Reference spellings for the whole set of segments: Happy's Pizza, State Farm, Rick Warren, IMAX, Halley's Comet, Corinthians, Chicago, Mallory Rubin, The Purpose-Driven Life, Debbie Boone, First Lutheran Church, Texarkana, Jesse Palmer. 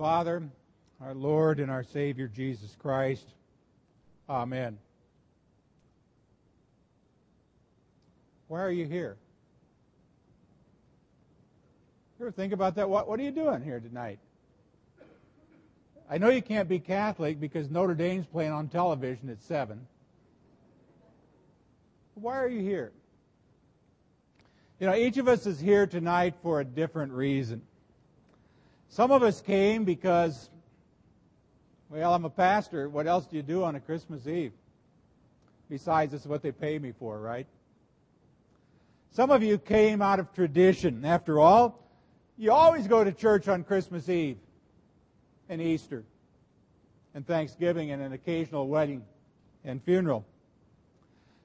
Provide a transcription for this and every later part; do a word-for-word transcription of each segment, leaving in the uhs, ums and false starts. Father, our Lord and our Savior, Jesus Christ. Amen. Why are you here? You ever think about that? What, what are you doing here tonight? I know you can't be Catholic because Notre Dame's playing on television at seven. Why are you here? You know, each of us is here tonight for a different reason. Some of us came because, well, I'm a pastor. What else do you do on a Christmas Eve? Besides, it's what they pay me for, right? Some of you came out of tradition. After all, you always go to church on Christmas Eve and Easter and Thanksgiving and an occasional wedding and funeral.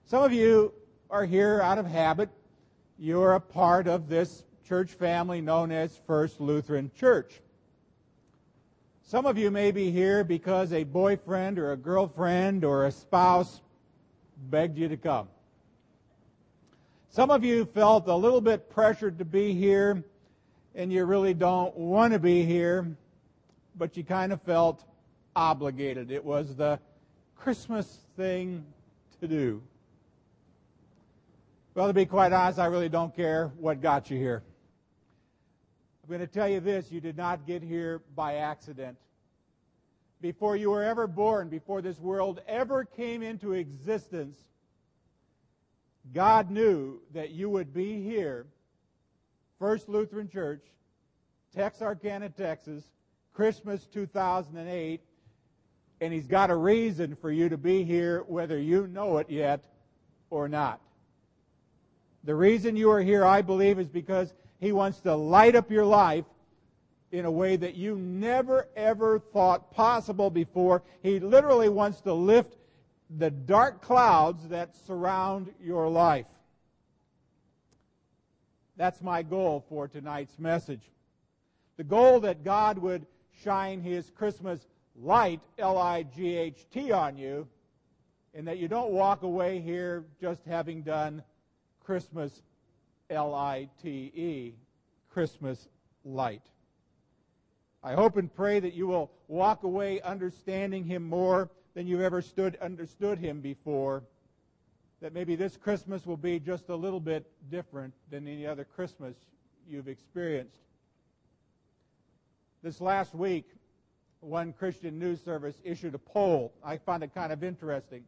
Some of you are here out of habit. You're a part of this church family known as First Lutheran Church. Some of you may be here because a boyfriend or a girlfriend or a spouse begged you to come. Some of you felt a little bit pressured to be here, and you really don't want to be here, but you kind of felt obligated. It was the Christmas thing to do. Well, to be quite honest, I really don't care what got you here. I'm going to tell you this, you did not get here by accident. Before you were ever born, before this world ever came into existence, God knew that you would be here, First Lutheran Church, Texarkana, Texas, Christmas two thousand eight, and He's got a reason for you to be here, whether you know it yet or not. The reason you are here, I believe, is because He wants to light up your life in a way that you never, ever thought possible before. He literally wants to lift the dark clouds that surround your life. That's my goal for tonight's message. The goal that God would shine His Christmas light, L I G H T, on you, and that you don't walk away here just having done Christmas, L I T E, Christmas light. I hope and pray that you will walk away understanding Him more than you've ever stood understood Him before, that maybe this Christmas will be just a little bit different than any other Christmas you've experienced. This last week, one Christian news service issued a poll. I found it kind of interesting.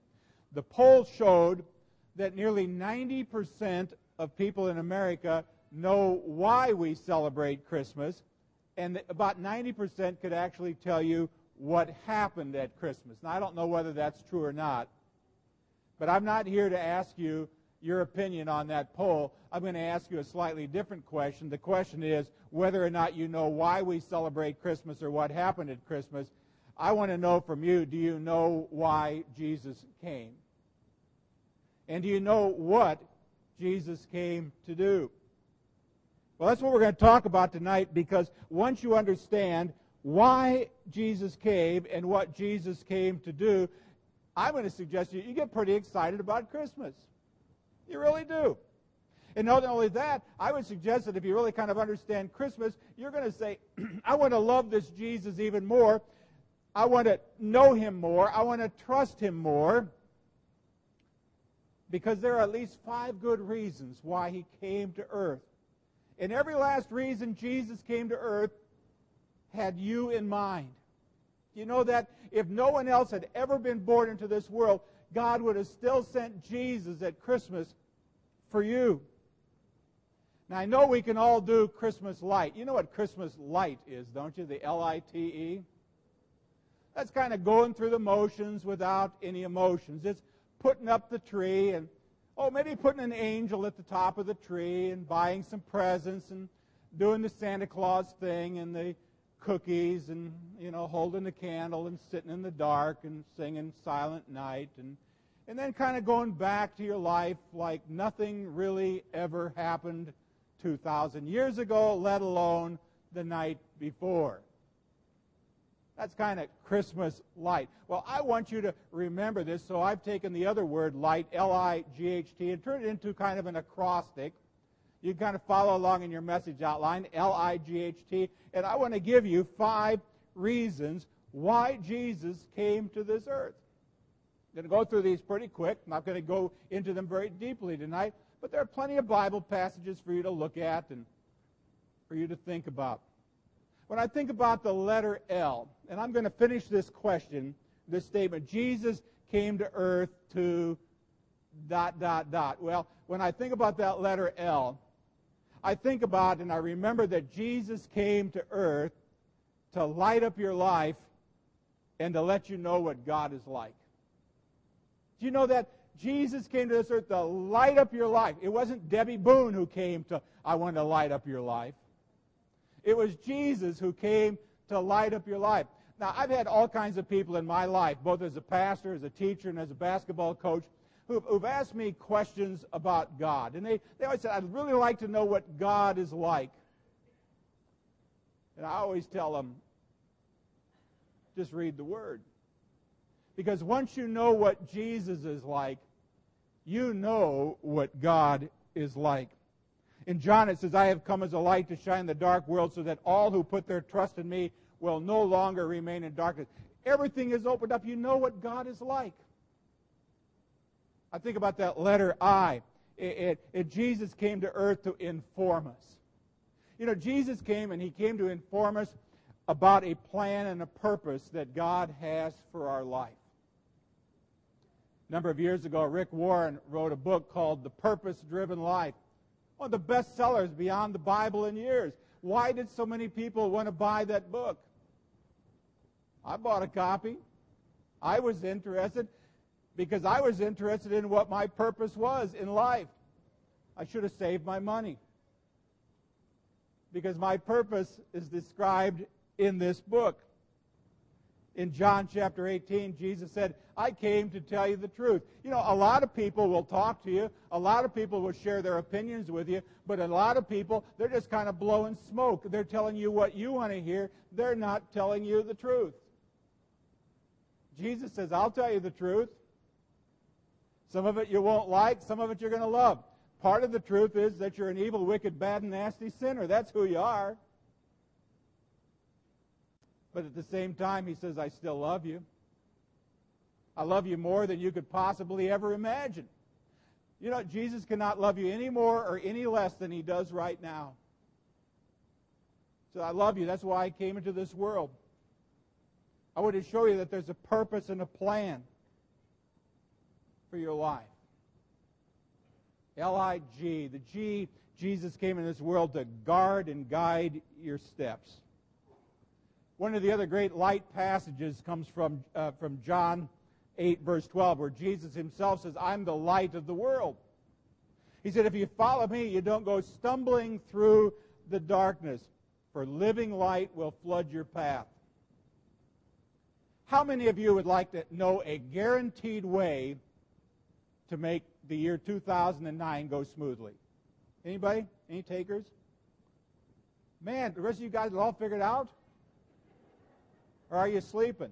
The poll showed that nearly ninety percent of people in America know why we celebrate Christmas, and that about ninety percent could actually tell you what happened at Christmas. Now, I don't know whether that's true or not, but I'm not here to ask you your opinion on that poll. I'm going to ask you a slightly different question. The question is whether or not you know why we celebrate Christmas or what happened at Christmas. I want to know from you, do you know why Jesus came? And do you know what Jesus came to do? Well, that's what we're going to talk about tonight, because once you understand why Jesus came and what Jesus came to do, I'm going to suggest you, you get pretty excited about Christmas. You really do. And not only that, I would suggest that if you really kind of understand Christmas, you're going to say, I want to love this Jesus even more. I want to know Him more. I want to trust Him more. Because there are at least five good reasons why He came to earth. And every last reason Jesus came to earth had you in mind. You know that if no one else had ever been born into this world, God would have still sent Jesus at Christmas for you. Now, I know we can all do Christmas light. You know what Christmas light is, don't you? The L I T E. That's kind of going through the motions without any emotions. It's putting up the tree and, oh, maybe putting an angel at the top of the tree and buying some presents and doing the Santa Claus thing and the cookies and, you know, holding the candle and sitting in the dark and singing Silent Night and, and then kind of going back to your life like nothing really ever happened two thousand years ago, let alone the night before. That's kind of Christmas light. Well, I want you to remember this, so I've taken the other word, light, L I G H T, and turned it into kind of an acrostic. You can kind of follow along in your message outline, L I G H T, and I want to give you five reasons why Jesus came to this earth. I'm going to go through these pretty quick. I'm not going to go into them very deeply tonight, but there are plenty of Bible passages for you to look at and for you to think about. When I think about the letter L, and I'm going to finish this question, this statement, Jesus came to earth to dot, dot, dot. Well, when I think about that letter L, I think about and I remember that Jesus came to earth to light up your life and to let you know what God is like. Do you know that Jesus came to this earth to light up your life? It wasn't Debbie Boone who came to, I want to light up your life. It was Jesus who came to light up your life. Now, I've had all kinds of people in my life, both as a pastor, as a teacher, and as a basketball coach, who've, who've asked me questions about God. And they, they always said, I'd really like to know what God is like. And I always tell them, just read the Word. Because once you know what Jesus is like, you know what God is like. In John it says, I have come as a light to shine in the dark world so that all who put their trust in me will no longer remain in darkness. Everything is opened up. You know what God is like. I think about that letter I. It, it, it, Jesus came to earth to inform us. You know, Jesus came and he came to inform us about a plan and a purpose that God has for our life. A number of years ago, Rick Warren wrote a book called The Purpose-Driven Life, one of the best sellers beyond the Bible in years. Why did so many people want to buy that book? I bought a copy. I was interested because I was interested in what my purpose was in life. I should have saved my money because my purpose is described in this book. In John chapter eighteen, Jesus said, I came to tell you the truth. You know, a lot of people will talk to you. A lot of people will share their opinions with you. But a lot of people, they're just kind of blowing smoke. They're telling you what you want to hear. They're not telling you the truth. Jesus says, I'll tell you the truth. Some of it you won't like. Some of it you're going to love. Part of the truth is that you're an evil, wicked, bad, and nasty sinner. That's who you are. But at the same time, he says, I still love you. I love you more than you could possibly ever imagine. You know, Jesus cannot love you any more or any less than he does right now. So I love you. That's why I came into this world. I want to show you that there's a purpose and a plan for your life. L I G. The G, Jesus came into this world to guard and guide your steps. One of the other great light passages comes from, uh, from John eight, verse twelve, where Jesus himself says, I'm the light of the world. He said, if you follow me, you don't go stumbling through the darkness, for living light will flood your path. How many of you would like to know a guaranteed way to make the year two thousand nine go smoothly? Anybody? Any takers? Man, the rest of you guys are all figured out? Or are you sleeping?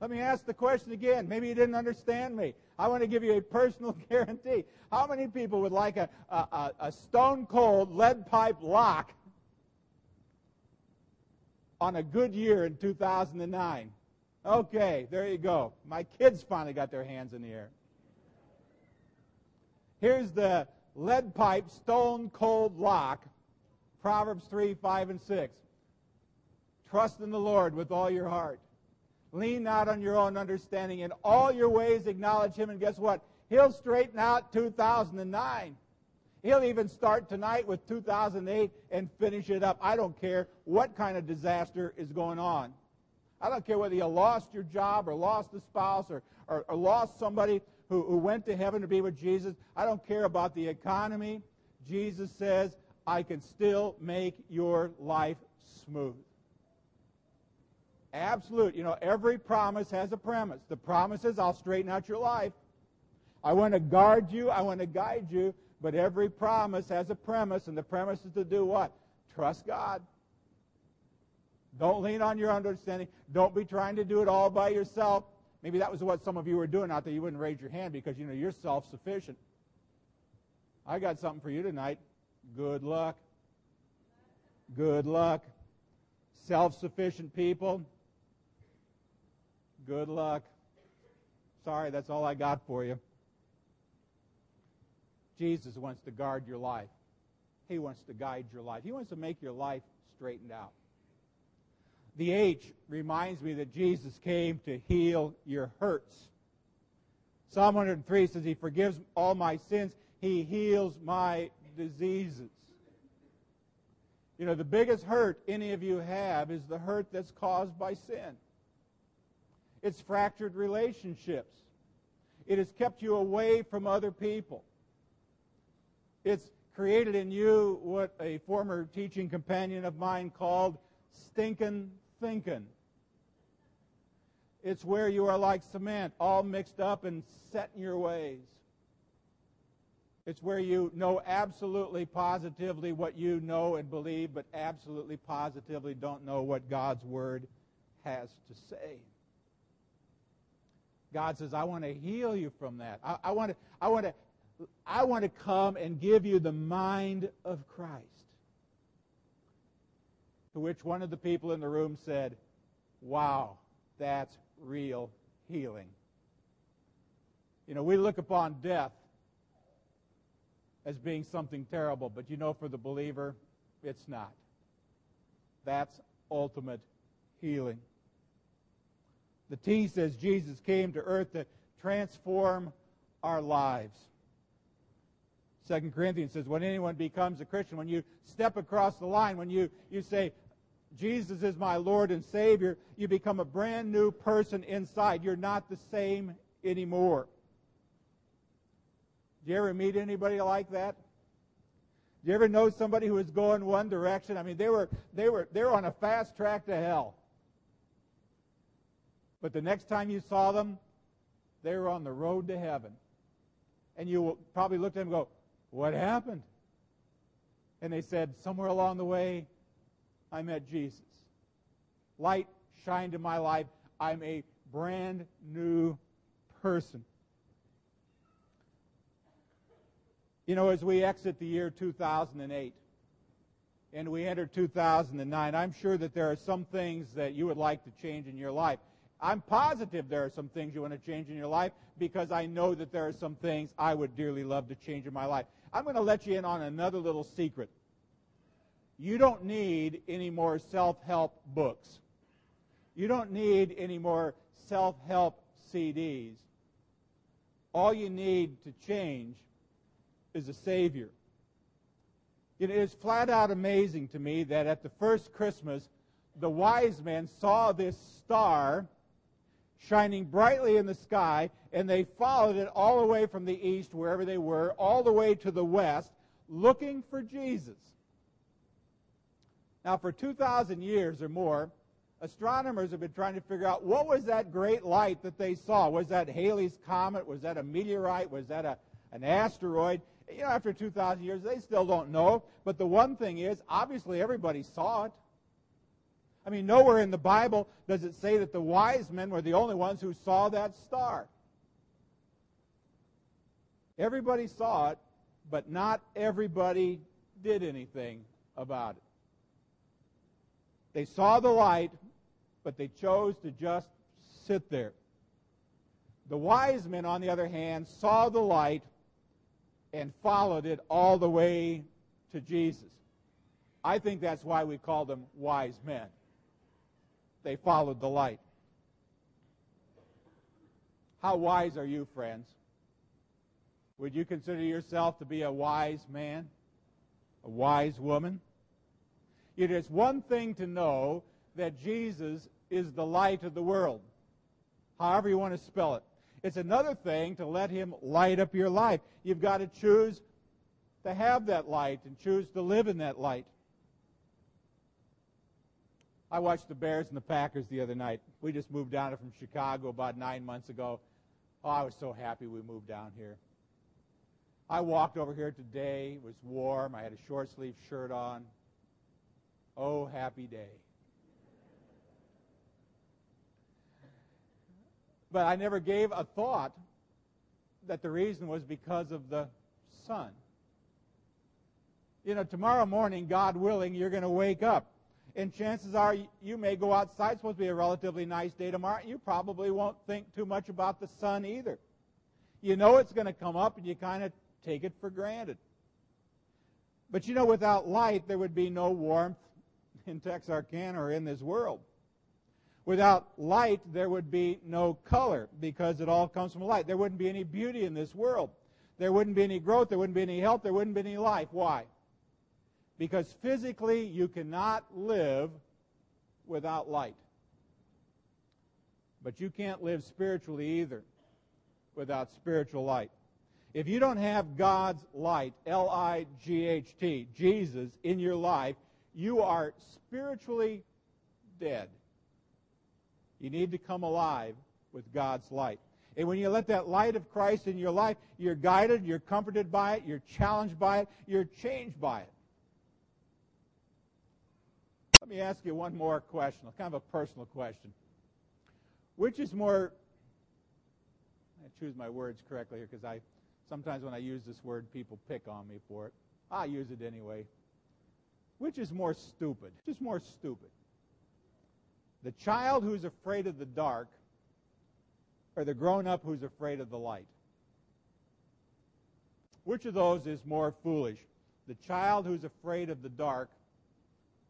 Let me ask the question again. Maybe you didn't understand me. I want to give you a personal guarantee. How many people would like a, a, a stone-cold lead pipe lock on a good year in two thousand nine? Okay, there you go. My kids finally got their hands in the air. Here's the lead pipe stone-cold lock, Proverbs three, five, and six. Trust in the Lord with all your heart. Lean not on your own understanding. In all your ways acknowledge him. And guess what? He'll straighten out two thousand nine. He'll even start tonight with two thousand eight and finish it up. I don't care what kind of disaster is going on. I don't care whether you lost your job or lost a spouse or, or, or lost somebody who, who went to heaven to be with Jesus. I don't care about the economy. Jesus says, I can still make your life smooth. Absolute. You know, every promise has a premise. The promise is, I'll straighten out your life. I want to guard you. I want to guide you. But every promise has a premise, and the premise is to do what? Trust God. Don't lean on your understanding. Don't be trying to do it all by yourself. Maybe that was what some of you were doing out there. You wouldn't raise your hand because, you know, you're self-sufficient. I got something for you tonight. Good luck. Good luck. self-sufficient people, good luck. Sorry, that's all I got for you. Jesus wants to guard your life. He wants to guide your life. He wants to make your life straightened out. The H reminds me that Jesus came to heal your hurts. Psalm one hundred three says He forgives all my sins. He heals my diseases. You know, the biggest hurt any of you have is the hurt that's caused by sin. It's fractured relationships. It has kept you away from other people. It's created in you what a former teaching companion of mine called stinkin' thinkin'. It's where you are like cement, all mixed up and set in your ways. It's where you know absolutely positively what you know and believe, but absolutely positively don't know what God's Word has to say. God says, I want to heal you from that. I, I want to, I want to, I want to come and give you the mind of Christ. To which one of the people in the room said, wow, that's real healing. You know, we look upon death as being something terrible, but you know, for the believer, it's not. That's ultimate healing. The T says Jesus came to earth to transform our lives. Second Corinthians says when anyone becomes a Christian, when you step across the line, when you, you say, Jesus is my Lord and Savior, you become a brand new person inside. You're not the same anymore. Do you ever meet anybody like that? Do you ever know somebody who is going one direction? I mean, they were they were they're on a fast track to hell. But the next time you saw them, they were on the road to heaven. And you will probably look at them and go, what happened? And they said, somewhere along the way, I met Jesus. Light shined in my life. I'm a brand new person. You know, as we exit the year two thousand eight and we enter two thousand nine, I'm sure that there are some things that you would like to change in your life. I'm positive there are some things you want to change in your life because I know that there are some things I would dearly love to change in my life. I'm going to let you in on another little secret. You don't need any more self-help books. You don't need any more self-help C Ds. All you need to change is a Savior. It is flat out amazing to me that at the first Christmas, the wise men saw this star shining brightly in the sky, and they followed it all the way from the east, wherever they were, all the way to the west, looking for Jesus. Now, for two thousand years or more, astronomers have been trying to figure out what was that great light that they saw. Was that Halley's Comet? Was that a meteorite? Was that a, an asteroid? You know, after two thousand years, they still don't know. But the one thing is, obviously everybody saw it. I mean, nowhere in the Bible does it say that the wise men were the only ones who saw that star. Everybody saw it, but not everybody did anything about it. They saw the light, but they chose to just sit there. The wise men, on the other hand, saw the light and followed it all the way to Jesus. I think that's why we call them wise men. They followed the light. How wise are you, friends? Would you consider yourself to be a wise man, a wise woman? It is one thing to know that Jesus is the light of the world, however you want to spell it. It's another thing to let Him light up your life. You've got to choose to have that light and choose to live in that light. I watched the Bears and the Packers the other night. We just moved down from Chicago about nine months ago. Oh, I was so happy we moved down here. I walked over here today. It was warm. I had a short-sleeved shirt on. Oh, happy day. But I never gave a thought that the reason was because of the sun. You know, tomorrow morning, God willing, you're going to wake up. and chances are you may go outside. It's supposed to be a relatively nice day tomorrow. You probably won't think too much about the sun either. You know it's going to come up, and you kind of take it for granted. But you know, without light, there would be no warmth in Texarkana or in this world. Without light, there would be no color, because it all comes from light. There wouldn't be any beauty in this world. There wouldn't be any growth. There wouldn't be any health. There wouldn't be any life. Why? Because physically, you cannot live without light. But you can't live spiritually either without spiritual light. If you don't have God's light, L I G H T, Jesus, in your life, you are spiritually dead. You need to come alive with God's light. And when you let that light of Christ in your life, you're guided, you're comforted by it, you're challenged by it, you're changed by it. Let me ask you one more question, kind of a personal question. Which is more, I choose my words correctly here because I sometimes when I use this word, people pick on me for it. I use it anyway. Which is more stupid? Which is more stupid? The child who's afraid of the dark or the grown-up who's afraid of the light? Which of those is more foolish? The child who's afraid of the dark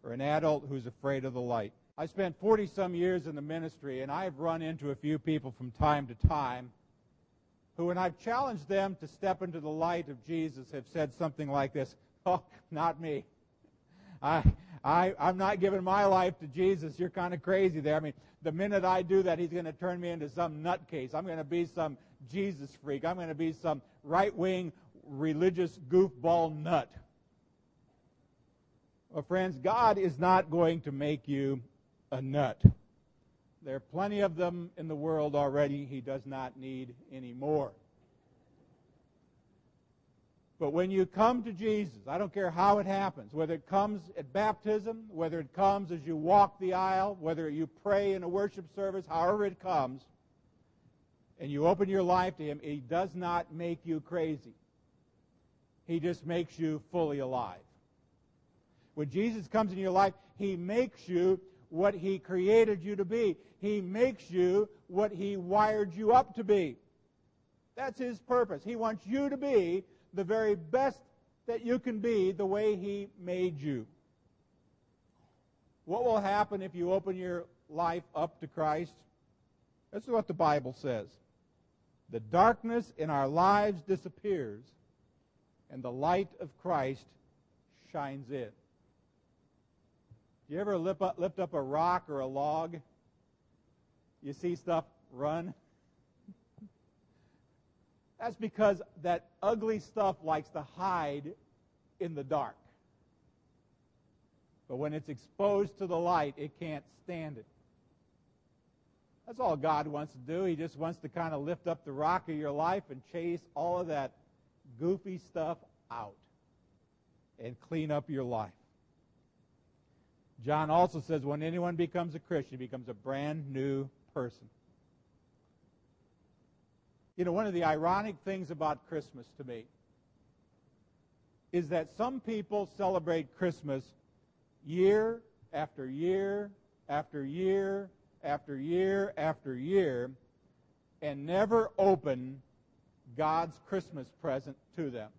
or an adult who's afraid of the light? I spent forty-some years in the ministry, and I've run into a few people from time to time who, when I've challenged them to step into the light of Jesus, have said something like this: "Oh, not me. I... I, I'm not giving my life to Jesus. You're kind of crazy there. I mean, the minute I do that, he's going to turn me into some nutcase. I'm going to be some Jesus freak. I'm going to be some right-wing religious goofball nut." Well, friends, God is not going to make you a nut. There are plenty of them in the world already. He does not need any more. But when you come to Jesus, I don't care how it happens, whether it comes at baptism, whether it comes as you walk the aisle, whether you pray in a worship service, however it comes, and you open your life to him, he does not make you crazy. He just makes you fully alive. When Jesus comes in your life, he makes you what he created you to be. He makes you what he wired you up to be. That's his purpose. He wants you to be the very best that you can be, the way he made you. What will happen if you open your life up to Christ? This is what the Bible says. The darkness in our lives disappears, and the light of Christ shines in. You ever lift up, lift up a rock or a log? You see stuff run? That's because that ugly stuff likes to hide in the dark. But when it's exposed to the light, it can't stand it. That's all God wants to do. He just wants to kind of lift up the rock of your life and chase all of that goofy stuff out and clean up your life. John also says when anyone becomes a Christian, he becomes a brand new person. You know, one of the ironic things about Christmas to me is that some people celebrate Christmas year after year after year after year after year and never open God's Christmas present to them.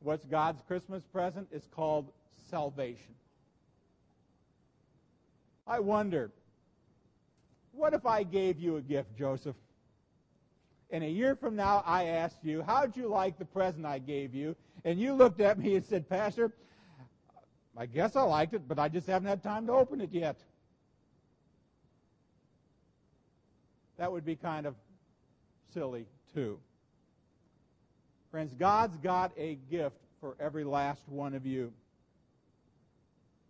What's God's Christmas present? It's called salvation. I wonder, what if I gave you a gift, Joseph? And a year from now, I asked you, how'd you like the present I gave you? And you looked at me and said, "Pastor, I guess I liked it, but I just haven't had time to open it yet." That would be kind of silly, too. Friends, God's got a gift for every last one of you.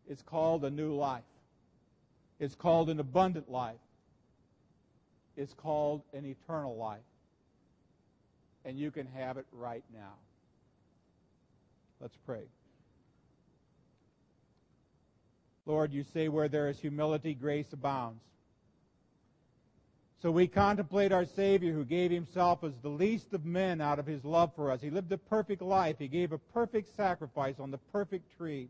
It's called a new life. It's called an abundant life. It's called an eternal life. And you can have it right now. Let's pray. Lord, you say where there is humility, grace abounds. So we contemplate our Savior who gave himself as the least of men out of his love for us. He lived a perfect life. He gave a perfect sacrifice on the perfect tree.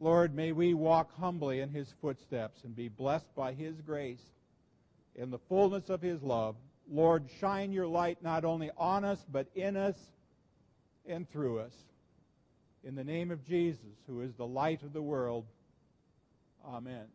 Lord, may we walk humbly in His footsteps and be blessed by His grace in the fullness of His love. Lord, shine your light not only on us, but in us and through us. In the name of Jesus, who is the light of the world, amen.